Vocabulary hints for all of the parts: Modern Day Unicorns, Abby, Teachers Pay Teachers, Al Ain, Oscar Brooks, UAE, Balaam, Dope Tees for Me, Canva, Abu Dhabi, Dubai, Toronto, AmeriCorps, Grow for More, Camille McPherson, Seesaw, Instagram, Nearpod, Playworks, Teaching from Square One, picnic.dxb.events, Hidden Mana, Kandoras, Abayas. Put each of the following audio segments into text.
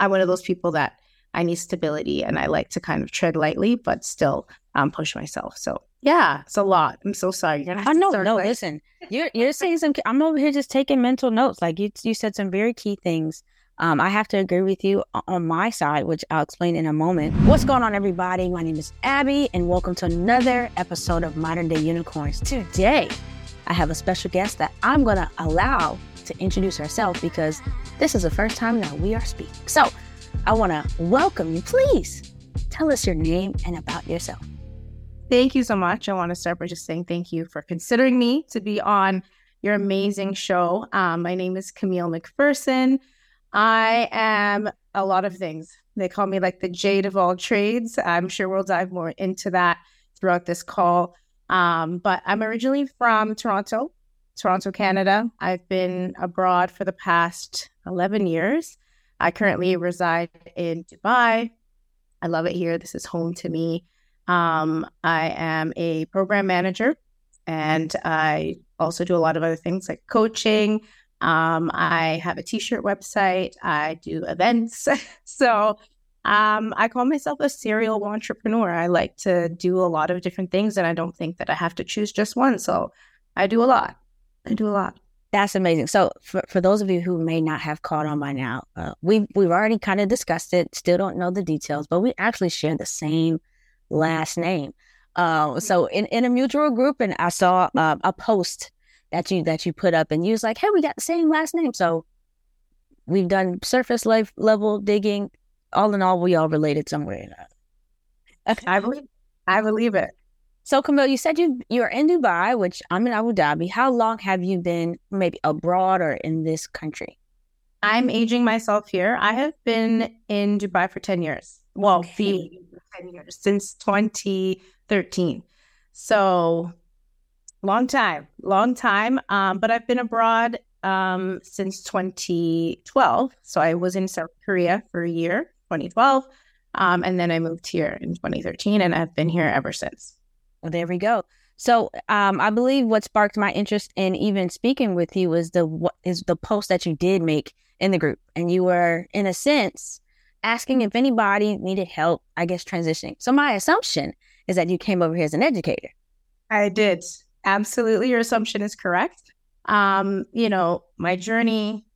I'm one of those people that I need stability and I like to kind of tread lightly, but still push myself. So yeah, it's a lot. I'm so sorry. You're gonna have to start. No, listen, you're saying some, I'm over here just taking mental notes. Like you said some very key things. I have to agree with you on my side, which I'll explain in a moment. What's going on, everybody? My name is Abby, and welcome to another episode of Modern Day Unicorns. Today, I have a special guest that I'm going to allow to introduce herself because this is the first time that we are speaking. So I want to welcome you. Please tell us your name and about yourself. Thank you so much. I want to start by just saying thank you for considering me to be on your amazing show. My name is Camille McPherson. I am a lot of things. They call me like the Jade of all trades. I'm sure we'll dive more into that throughout this call. But I'm originally from Toronto, Canada. I've been abroad for the past 11 years. I currently reside in Dubai. I love it here. This is home to me. I am a program manager, and I also do a lot of other things like coaching. I have a t-shirt website. I do events. So I call myself a serial entrepreneur. I like to do a lot of different things, and I don't think that I have to choose just one. So I do a lot. That's amazing. So for those of you who may not have caught on by now, we've already kind of discussed it, still don't know the details, but we actually share the same last name. So in a mutual group, and I saw a post that you put up, and you was like, hey, we got the same last name. So we've done surface level digging. All in all, we all related somewhere. I believe it. So Camille, you said you're in Dubai, which I'm in Abu Dhabi. How long have you been maybe abroad or in this country? I'm aging myself here. I have been in Dubai for 10 years. Well, for 10 years, since 2013. So Long time. But I've been abroad since 2012. So I was in South Korea for a year, 2012. And then I moved here in 2013, and I've been here ever since. Well, there we go. So I believe what sparked my interest in even speaking with you was the post that you did make in the group. And you were, in a sense, asking if anybody needed help, I guess, transitioning. So my assumption is that you came over here as an educator. I did. Absolutely. Your assumption is correct. My journey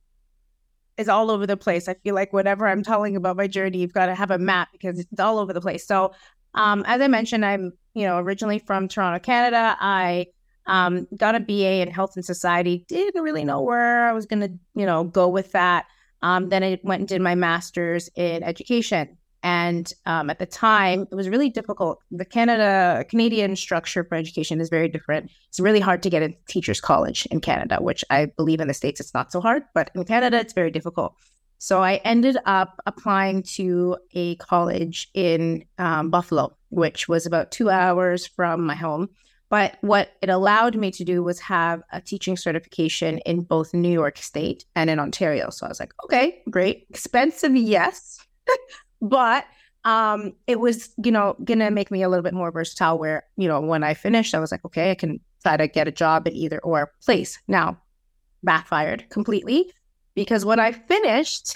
is all over the place. I feel like whenever I'm telling about my journey, you've got to have a map because it's all over the place. So as I mentioned, I'm, originally from Toronto, Canada. I got a BA in health and society. Didn't really know where I was going to, go with that. Then I went and did my master's in education. And at the time, it was really difficult. The Canadian structure for education is very different. It's really hard to get into teachers' college in Canada, which I believe in the States it's not so hard, but in Canada it's very difficult. So I ended up applying to a college in Buffalo, which was about 2 hours from my home. But what it allowed me to do was have a teaching certification in both New York State and in Ontario. So I was like, okay, great. Expensive, yes. But it was, going to make me a little bit more versatile where, when I finished, I was like, okay, I can try to get a job in either or place. Now, backfired completely because when I finished,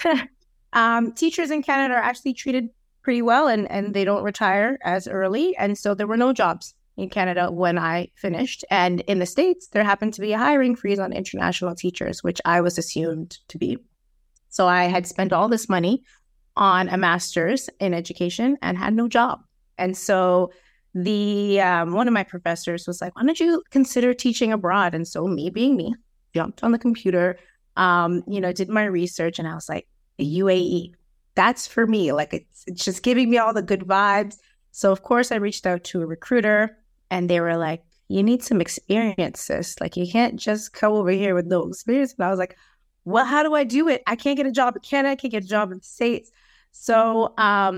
teachers in Canada are actually treated pretty well and they don't retire as early. And so there were no jobs in Canada when I finished. And in the States, there happened to be a hiring freeze on international teachers, which I was assumed to be. So I had spent all this money on a master's in education and had no job. And so the one of my professors was like, why don't you consider teaching abroad? And so me being me, jumped on the computer, did my research. And I was like, the UAE, that's for me. Like it's just giving me all the good vibes. So of course I reached out to a recruiter and they were like, you need some experiences. Like you can't just come over here with no experience. And I was like, well, how do I do it? I can't get a job in Canada. I can't get a job in the States. So I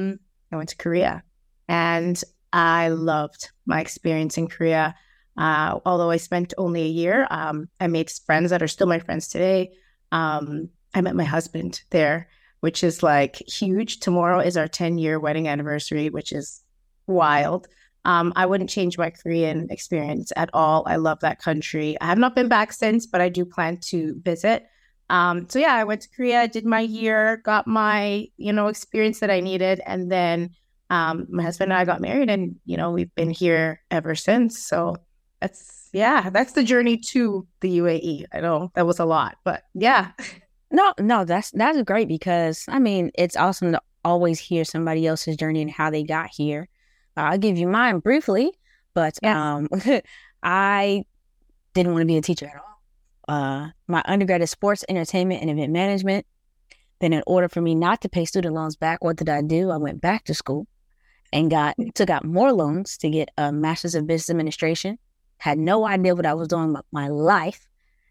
went to Korea and I loved my experience in Korea. Although I spent only a year, I made friends that are still my friends today. I met my husband there, which is like huge. Tomorrow is our 10-year wedding anniversary, which is wild. I wouldn't change my Korean experience at all. I love that country. I have not been back since, but I do plan to visit. So yeah, I went to Korea, did my year, got my, experience that I needed. And then my husband and I got married and, we've been here ever since. So that's the journey to the UAE. I know that was a lot, but yeah. No, that's great because, it's awesome to always hear somebody else's journey and how they got here. I'll give you mine briefly, but I didn't want to be a teacher at all. My undergrad is sports, entertainment, and event management. Then in order for me not to pay student loans back, what did I do? I went back to school and took out more loans to get a master's of business administration. Had no idea what I was doing with my life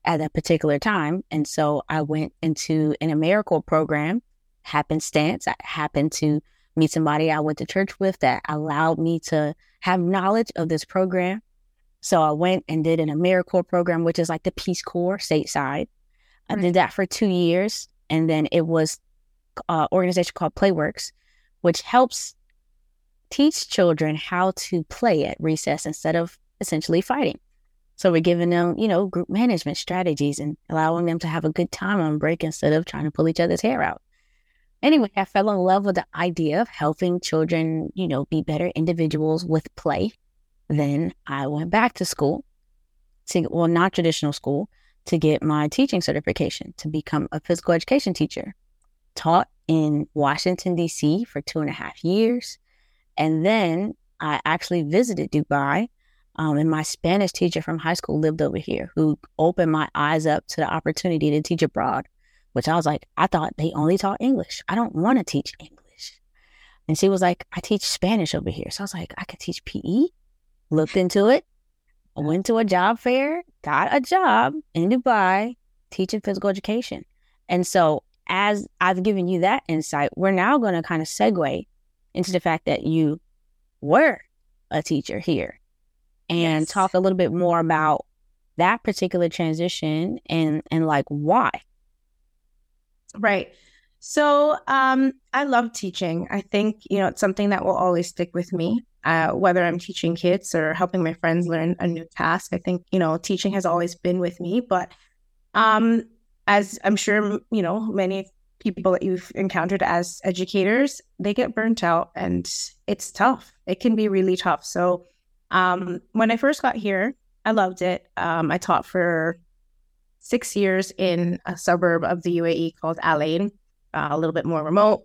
at that particular time. And so I went into an AmeriCorps program, happenstance. I happened to meet somebody I went to church with that allowed me to have knowledge of this program. So I went and did an AmeriCorps program, which is like the Peace Corps stateside. I did that for 2 years. And then it was an organization called Playworks, which helps teach children how to play at recess instead of essentially fighting. So we're giving them, group management strategies and allowing them to have a good time on break instead of trying to pull each other's hair out. Anyway, I fell in love with the idea of helping children, be better individuals with play. Then I went back to school, not traditional school, to get my teaching certification to become a physical education teacher. Taught in Washington, D.C. for 2.5 years. And then I actually visited Dubai. And my Spanish teacher from high school lived over here who opened my eyes up to the opportunity to teach abroad, which I was like, I thought they only taught English. I don't want to teach English. And she was like, I teach Spanish over here. So I was like, I could teach PE. Looked into it, went to a job fair, got a job in Dubai teaching physical education. And so as I've given you that insight, we're now going to kind of segue into the fact that you were a teacher here and talk a little bit more about that particular transition and like why. Right. So I love teaching. I think, it's something that will always stick with me. Whether I'm teaching kids or helping my friends learn a new task, I think, teaching has always been with me. But as I'm sure, many people that you've encountered as educators, they get burnt out and it's tough. It can be really tough. So when I first got here, I loved it. I taught for 6 years in a suburb of the UAE called Al Ain, a little bit more remote.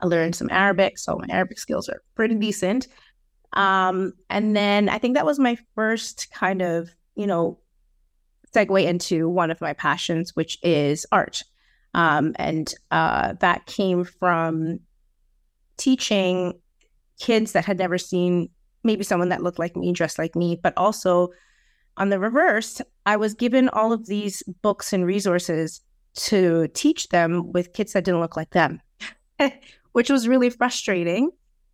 I learned some Arabic, so my Arabic skills are pretty decent. And then I think that was my first kind of, segue into one of my passions, which is art. And that came from teaching kids that had never seen maybe someone that looked like me, dressed like me, but also on the reverse, I was given all of these books and resources to teach them with kids that didn't look like them, which was really frustrating.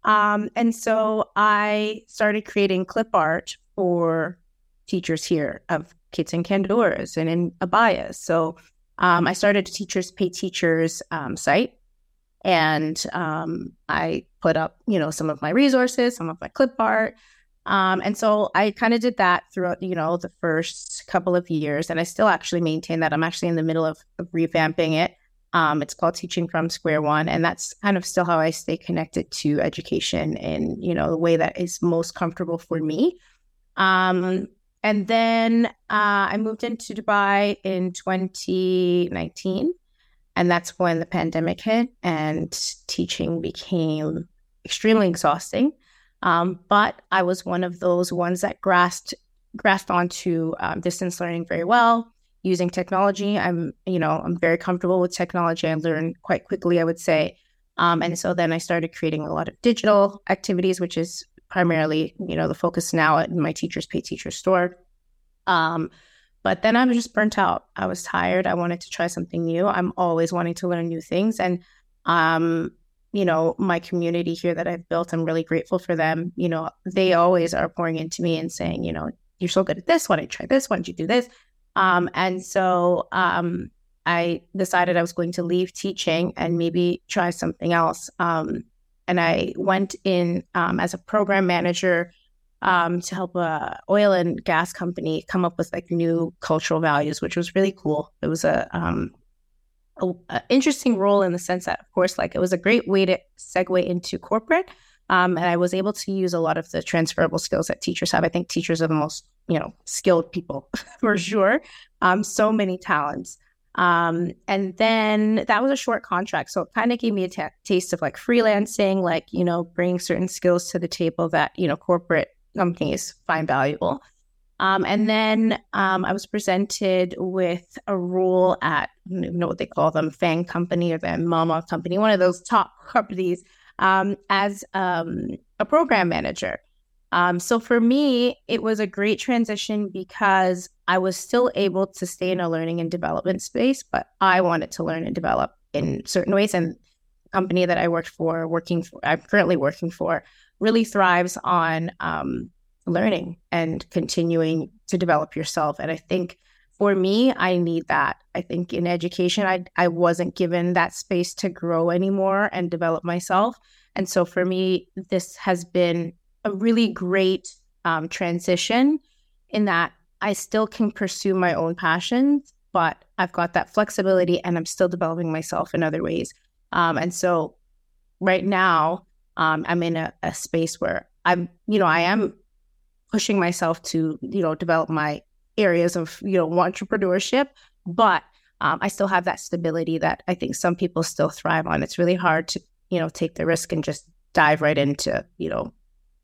And so I started creating clip art for teachers here of kids in Kandoras and in Abayas. So I started a Teachers Pay Teachers site, and I put up, some of my resources, some of my clip art. And so I kind of did that throughout, the first couple of years. And I still actually maintain that. I'm actually in the middle of revamping it. It's called Teaching from Square One, and that's kind of still how I stay connected to education in, the way that is most comfortable for me. And then I moved into Dubai in 2019, and that's when the pandemic hit and teaching became extremely exhausting. But I was one of those ones that grasped onto distance learning very well. Using technology, I'm very comfortable with technology. I learn quite quickly, I would say. And so then I started creating a lot of digital activities, which is primarily, the focus now at my Teachers Pay Teachers store. But then I was just burnt out. I was tired. I wanted to try something new. I'm always wanting to learn new things. And, my community here that I've built, I'm really grateful for them. They always are pouring into me and saying, you're so good at this. Why don't you try this? Why don't you do this? And so I decided I was going to leave teaching and maybe try something else. And I went in as a program manager to help a oil and gas company come up with like new cultural values, which was really cool. It was a an interesting role in the sense that, of course, like it was a great way to segue into corporate. And I was able to use a lot of the transferable skills that teachers have. I think teachers are the most, skilled people for sure. So many talents. And then that was a short contract. So it kind of gave me a taste of like freelancing, like, bringing certain skills to the table that, corporate companies find valuable. And then I was presented with a role at, I don't even know what they call them, Fang Company or the Mama Company, one of those top companies, as a program manager. So for me, it was a great transition because I was still able to stay in a learning and development space, but I wanted to learn and develop in certain ways. And the company that I I'm currently working for, really thrives on learning and continuing to develop yourself. And I think for me, I need that. I think in education, I wasn't given that space to grow anymore and develop myself. And so for me, this has been a really great transition in that I still can pursue my own passions, but I've got that flexibility and I'm still developing myself in other ways. And so right now, I'm in a space where I am pushing myself to, develop my areas of, entrepreneurship, but I still have that stability that I think some people still thrive on. It's really hard to, take the risk and just dive right into,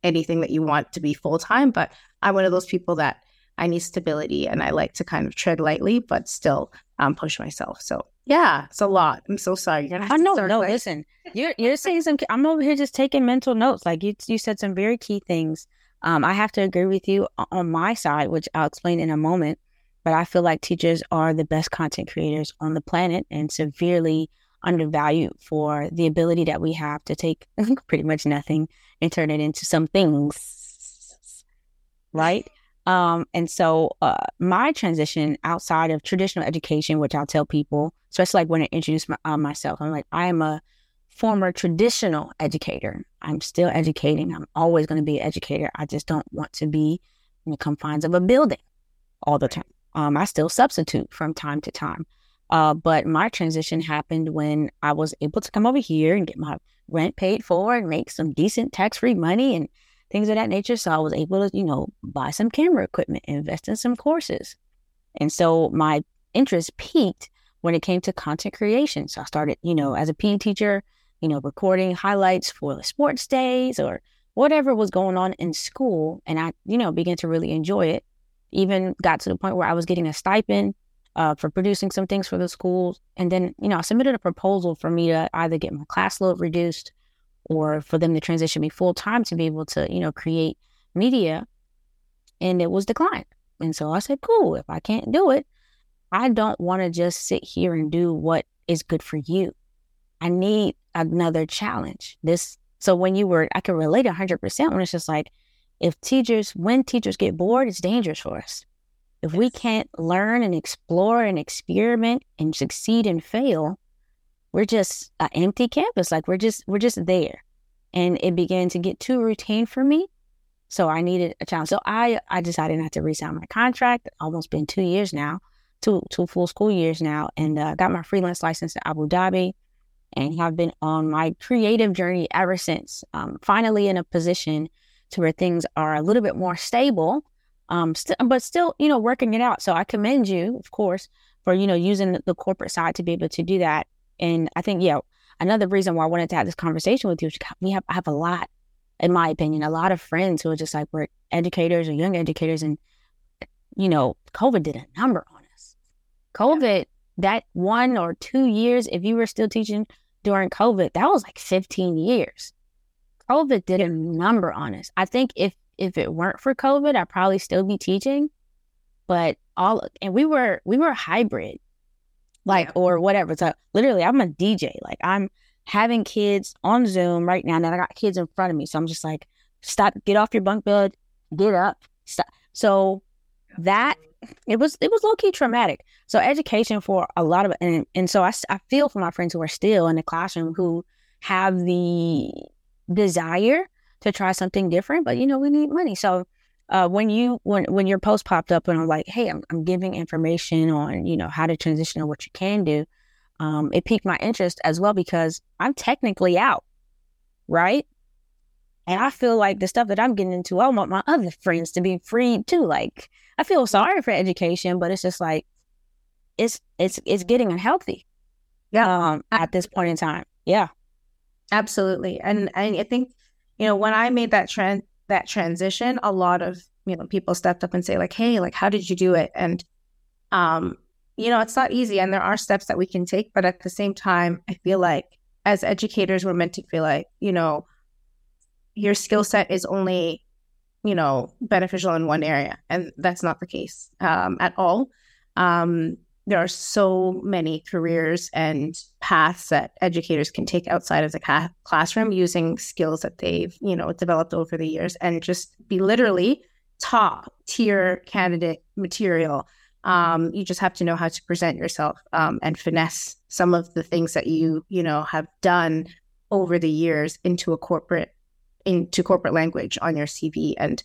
anything that you want to be full-time. But I'm one of those people that I need stability and I like to kind of tread lightly, but still push myself. So yeah, it's a lot. I'm so sorry. You're gonna listen, you're saying some, I'm over here just taking mental notes. Like you said some very key things. I have to agree with you on my side, which I'll explain in a moment, but I feel like teachers are the best content creators on the planet and severely undervalued for the ability that we have to take pretty much nothing and turn it into some things, right? And so my transition outside of traditional education, which I'll tell people, especially like when I introduce myself, I'm like, I am a former traditional educator. I'm still educating. I'm always going to be an educator. I just don't want to be in the confines of a building all the time. I still substitute from time to time. But my transition happened when I was able to come over here and get my rent paid for and make some decent tax-free money and things of that nature. So I was able to, buy some camera equipment, invest in some courses. And so my interest peaked when it came to content creation. So I started, as a PE teacher, recording highlights for the sports days or whatever was going on in school. And I, began to really enjoy it. Even got to the point where I was getting a stipend for producing some things for the schools. And then, I submitted a proposal for me to either get my class load reduced or for them to transition me full time to be able to, create media. And it was declined. And so I said, cool, if I can't do it, I don't want to just sit here and do what is good for you. I need another challenge. I can relate 100% when it's just like, when teachers get bored, it's dangerous for us. If we can't learn and explore and experiment and succeed and fail, we're just an empty campus. Like we're just there. And it began to get too routine for me. So I needed a challenge. So I decided not to re-sign my contract. Almost been 2 years now, two full school years now. And got my freelance license in Abu Dhabi and have been on my creative journey ever since. Finally in a position to where things are a little bit more stable. But still, working it out. So I commend you, of course, for, using the corporate side to be able to do that. And I think, another reason why I wanted to have this conversation with you is I have a lot, in my opinion, a lot of friends who are just like, we're educators or young educators. And, COVID did a number on us. COVID, that 1 or 2 years, if you were still teaching during COVID, that was like 15 years. COVID did a number on us. I think if it weren't for COVID, I'd probably still be teaching, and we were hybrid, or whatever. So literally I'm a DJ, I'm having kids on Zoom right now and I got kids in front of me. So I'm just like, stop, get off your bunk bed, get up, stop. So that it was low key traumatic. So education for a lot of, and so I feel for my friends who are still in the classroom who have the desire to try something different, but we need money. So when your post popped up and I'm like, hey, I'm giving information on, how to transition or what you can do. It piqued my interest as well because I'm technically out, right? And I feel like the stuff that I'm getting into, I want my other friends to be free too. Like, I feel sorry for education, but it's just like, it's getting unhealthy. Yeah. At this point in time. Yeah. Absolutely. And I think, you know, when I made that transition, a lot of, you know, people stepped up and say like, hey, like, how did you do it? And, you know, it's not easy and there are steps that we can take, but at the same time, I feel like as educators, we're meant to feel like, you know, your skill set is only, you know, beneficial in one area. And that's not the case at all. There are so many careers and paths that educators can take outside of the classroom using skills that they've, you know, developed over the years and just be literally top tier candidate material. You just have to know how to present yourself and finesse some of the things that you know, have done over the years into corporate language on your CV. And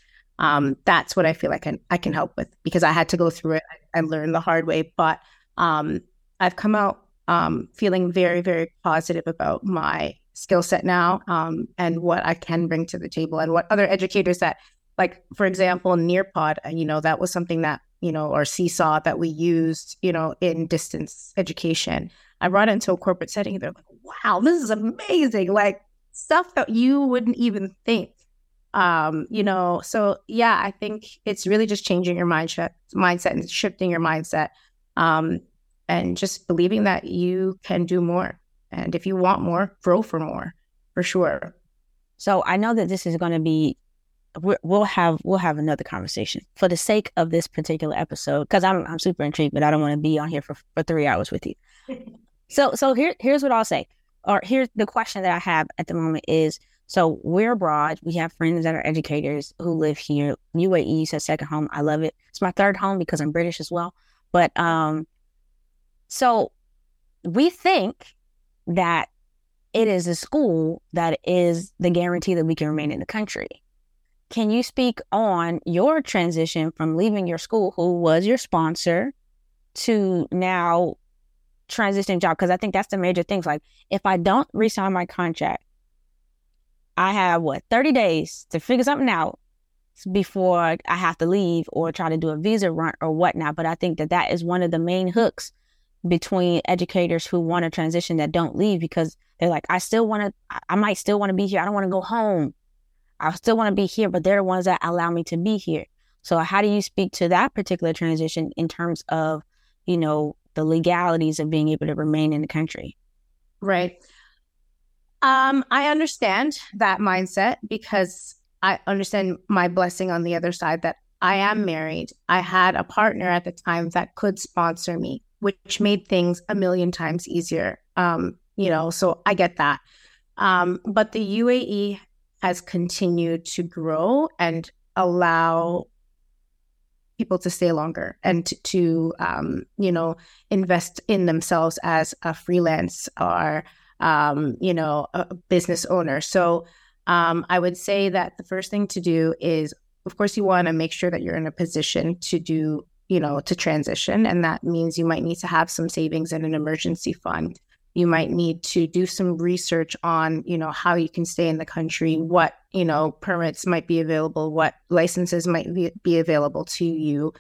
that's what I feel like I can help with because I had to go through it and learn the hard way. But I've come out feeling very, very positive about my skill set now and what I can bring to the table and what other educators that, like, for example, Nearpod, you know, that was something that, you know, or Seesaw that we used, you know, in distance education. I brought it into a corporate setting. They're like, wow, this is amazing. Like, stuff that you wouldn't even think, you know? So yeah, I think it's really just changing your mindset and shifting your mindset and just believing that you can do more. And if you want more, grow for more, for sure. So I know that this is going to be, we'll have another conversation for the sake of this particular episode, because I'm super intrigued, but I don't want to be on here for 3 hours with you. So here's what I'll say. Or here's the question that I have at the moment is, so we're abroad. We have friends that are educators who live here. UAE is a second home. I love it. It's my third home because I'm British as well. But so we think that it is a school that is the guarantee that we can remain in the country. Can you speak on your transition from leaving your school, who was your sponsor, to now transitioning job? Because I think that's the major things. Like, if I don't resign my contract, I have 30 days to figure something out before I have to leave or try to do a visa run or whatnot. But I think that is one of the main hooks between educators who want to transition that don't leave, because they're like, I might still want to be here. I don't want to go home. I still want to be here, but they're the ones that allow me to be here. So how do you speak to that particular transition in terms of, you know, the legalities of being able to remain in the country? Right. I understand that mindset because I understand my blessing on the other side that I am married. I had a partner at the time that could sponsor me, which made things a million times easier. You know, so I get that. But the UAE has continued to grow and allow people to stay longer and to you know, invest in themselves as a freelance or, you know, a business owner. So I would say that the first thing to do is, of course, you want to make sure that you're in a position to do, you know, to transition. And that means you might need to have some savings and an emergency fund. You might need to do some research on, you know, how you can stay in the country, what, you know, permits might be available, what licenses might be available to you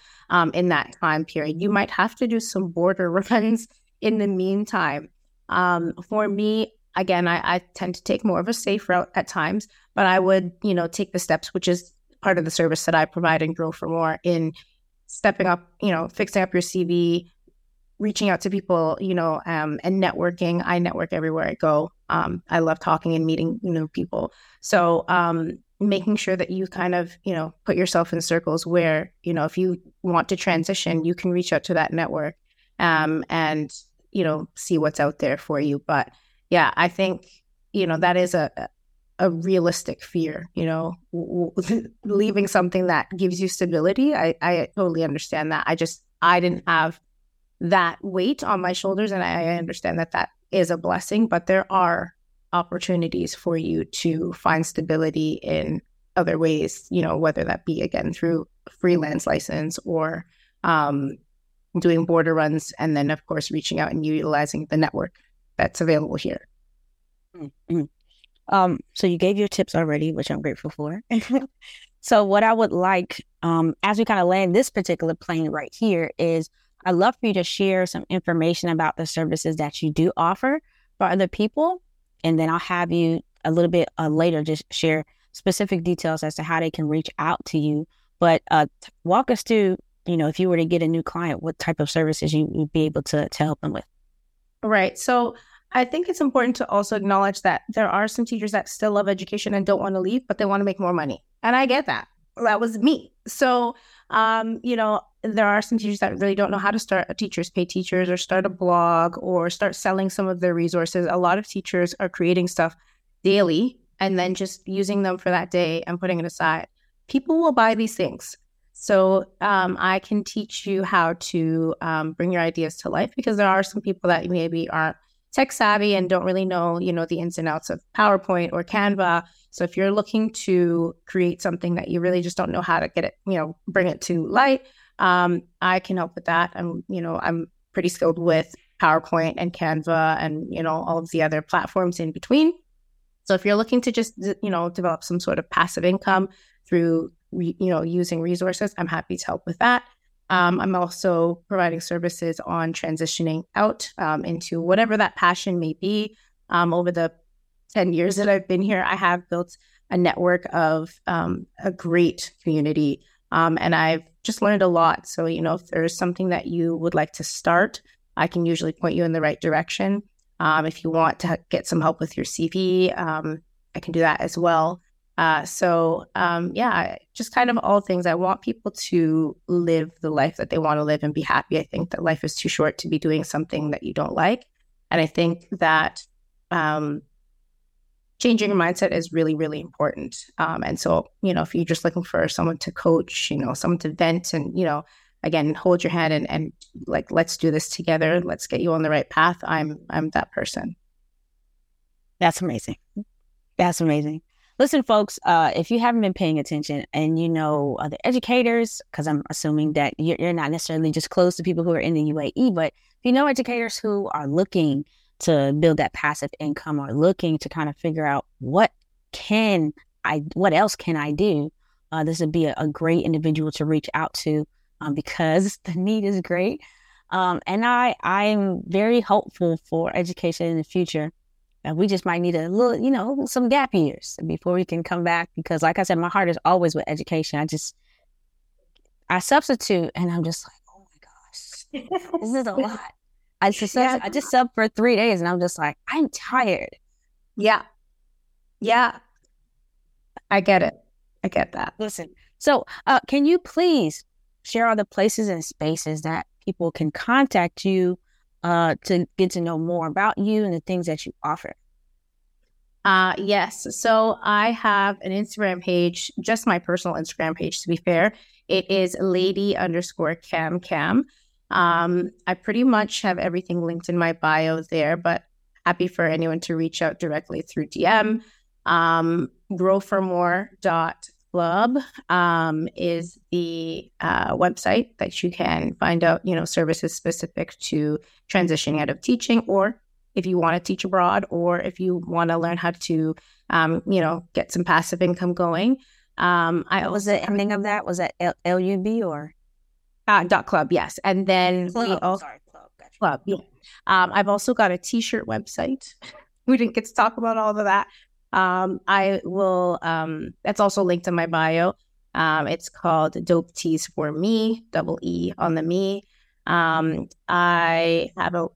in that time period. You might have to do some border runs in the meantime. For me, again, I tend to take more of a safe route at times, but I would, you know, take the steps, which is part of the service that I provide and Grow for More, in stepping up, you know, fixing up your CV, reaching out to people, you know, and networking. I network everywhere I go. I love talking and meeting, you know, people. So making sure that you kind of, you know, put yourself in circles where, you know, if you want to transition, you can reach out to that network and, you know, see what's out there for you. But yeah, I think, you know, that is a realistic fear, you know, leaving something that gives you stability. I totally understand that. I didn't have that weight on my shoulders, and I understand that is a blessing, but there are opportunities for you to find stability in other ways, you know, whether that be, again, through freelance license or doing border runs, and then, of course, reaching out and utilizing the network that's available here. Mm-hmm. So you gave your tips already, which I'm grateful for. So what I would like, as we kind of land this particular plane right here, is I'd love for you to share some information about the services that you do offer for other people. And then I'll have you a little bit later just share specific details as to how they can reach out to you. But walk us through, you know, if you were to get a new client, what type of services you would be able to help them with. Right. So I think it's important to also acknowledge that there are some teachers that still love education and don't want to leave, but they want to make more money. And I get that. That was me. So, you know, there are some teachers that really don't know how to start a Teachers Pay Teachers or start a blog or start selling some of their resources. A lot of teachers are creating stuff daily and then just using them for that day and putting it aside. People will buy these things. So I can teach you how to bring your ideas to life, because there are some people that maybe aren't tech savvy and don't really know, you know, the ins and outs of PowerPoint or Canva. So if you're looking to create something that you really just don't know how to get it, you know, bring it to light, I can help with that. I'm, you know, I'm pretty skilled with PowerPoint and Canva and, you know, all of the other platforms in between. So if you're looking to just, you know, develop some sort of passive income through, you know, using resources, I'm happy to help with that. I'm also providing services on transitioning out into whatever that passion may be. Over the 10 years that I've been here, I have built a network of a great community, and I've just learned a lot. So, you know, if there's something that you would like to start, I can usually point you in the right direction. If you want to get some help with your CV, I can do that as well. Yeah, just kind of all things. I want people to live the life that they want to live and be happy. I think that life is too short to be doing something that you don't like. And I think that changing your mindset is really, really important. And so, you know, if you're just looking for someone to coach, you know, someone to vent and, you know, again, hold your hand and like, let's do this together. Let's get you on the right path. I'm that person. That's amazing. That's amazing. Listen, folks, if you haven't been paying attention and you know other educators, because I'm assuming that you're not necessarily just close to people who are in the UAE, but if you know educators who are looking to build that passive income or looking to kind of figure out what else can I do, this would be a great individual to reach out to, because the need is great. And I'm very hopeful for education in the future. We just might need a little, you know, some gap years before we can come back. Because like I said, my heart is always with education. I substitute and I'm just like, oh my gosh, this is a lot. I just sub for 3 days and I'm just like, I'm tired. Yeah. Yeah. I get it. I get that. Listen, so can you please share all the places and spaces that people can contact you to get to know more about you and the things that you offer? Yes. So I have an Instagram page, just my personal Instagram page, to be fair. It is lady_camcam. I pretty much have everything linked in my bio there, but happy for anyone to reach out directly through DM. Growformore.club is the website that you can find out, you know, services specific to transitioning out of teaching, or if you want to teach abroad, or if you want to learn how to, you know, get some passive income going. I was the ending of that. Was that LUB or? .club, yes. And then club. Gotcha. Club, yeah. I've also got a t-shirt website. We didn't get to talk about all of that. I will, that's also linked in my bio. It's called Dope Tees for Me, double E on the me. I have a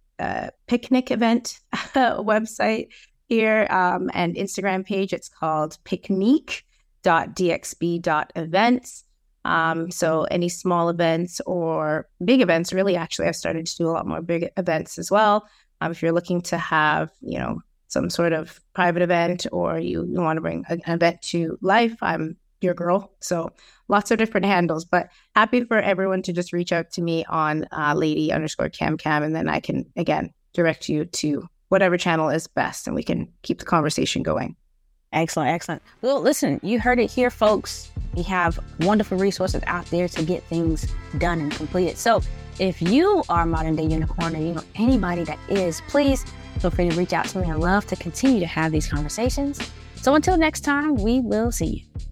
picnic event website here, and Instagram page. It's called picnic.dxb.events. So any small events or big events, really, actually, I've started to do a lot more big events as well. If you're looking to have, you know, some sort of private event, or you want to bring an event to life, I'm your girl. So lots of different handles, but happy for everyone to just reach out to me on lady_camcam. And then I can, again, direct you to whatever channel is best and we can keep the conversation going. Excellent, excellent. Well, listen, you heard it here, folks. We have wonderful resources out there to get things done and completed. So If you are a Modern Day Unicorn or you know anybody that is, please feel free to reach out to me. I love to continue to have these conversations. So until next time, we will see you.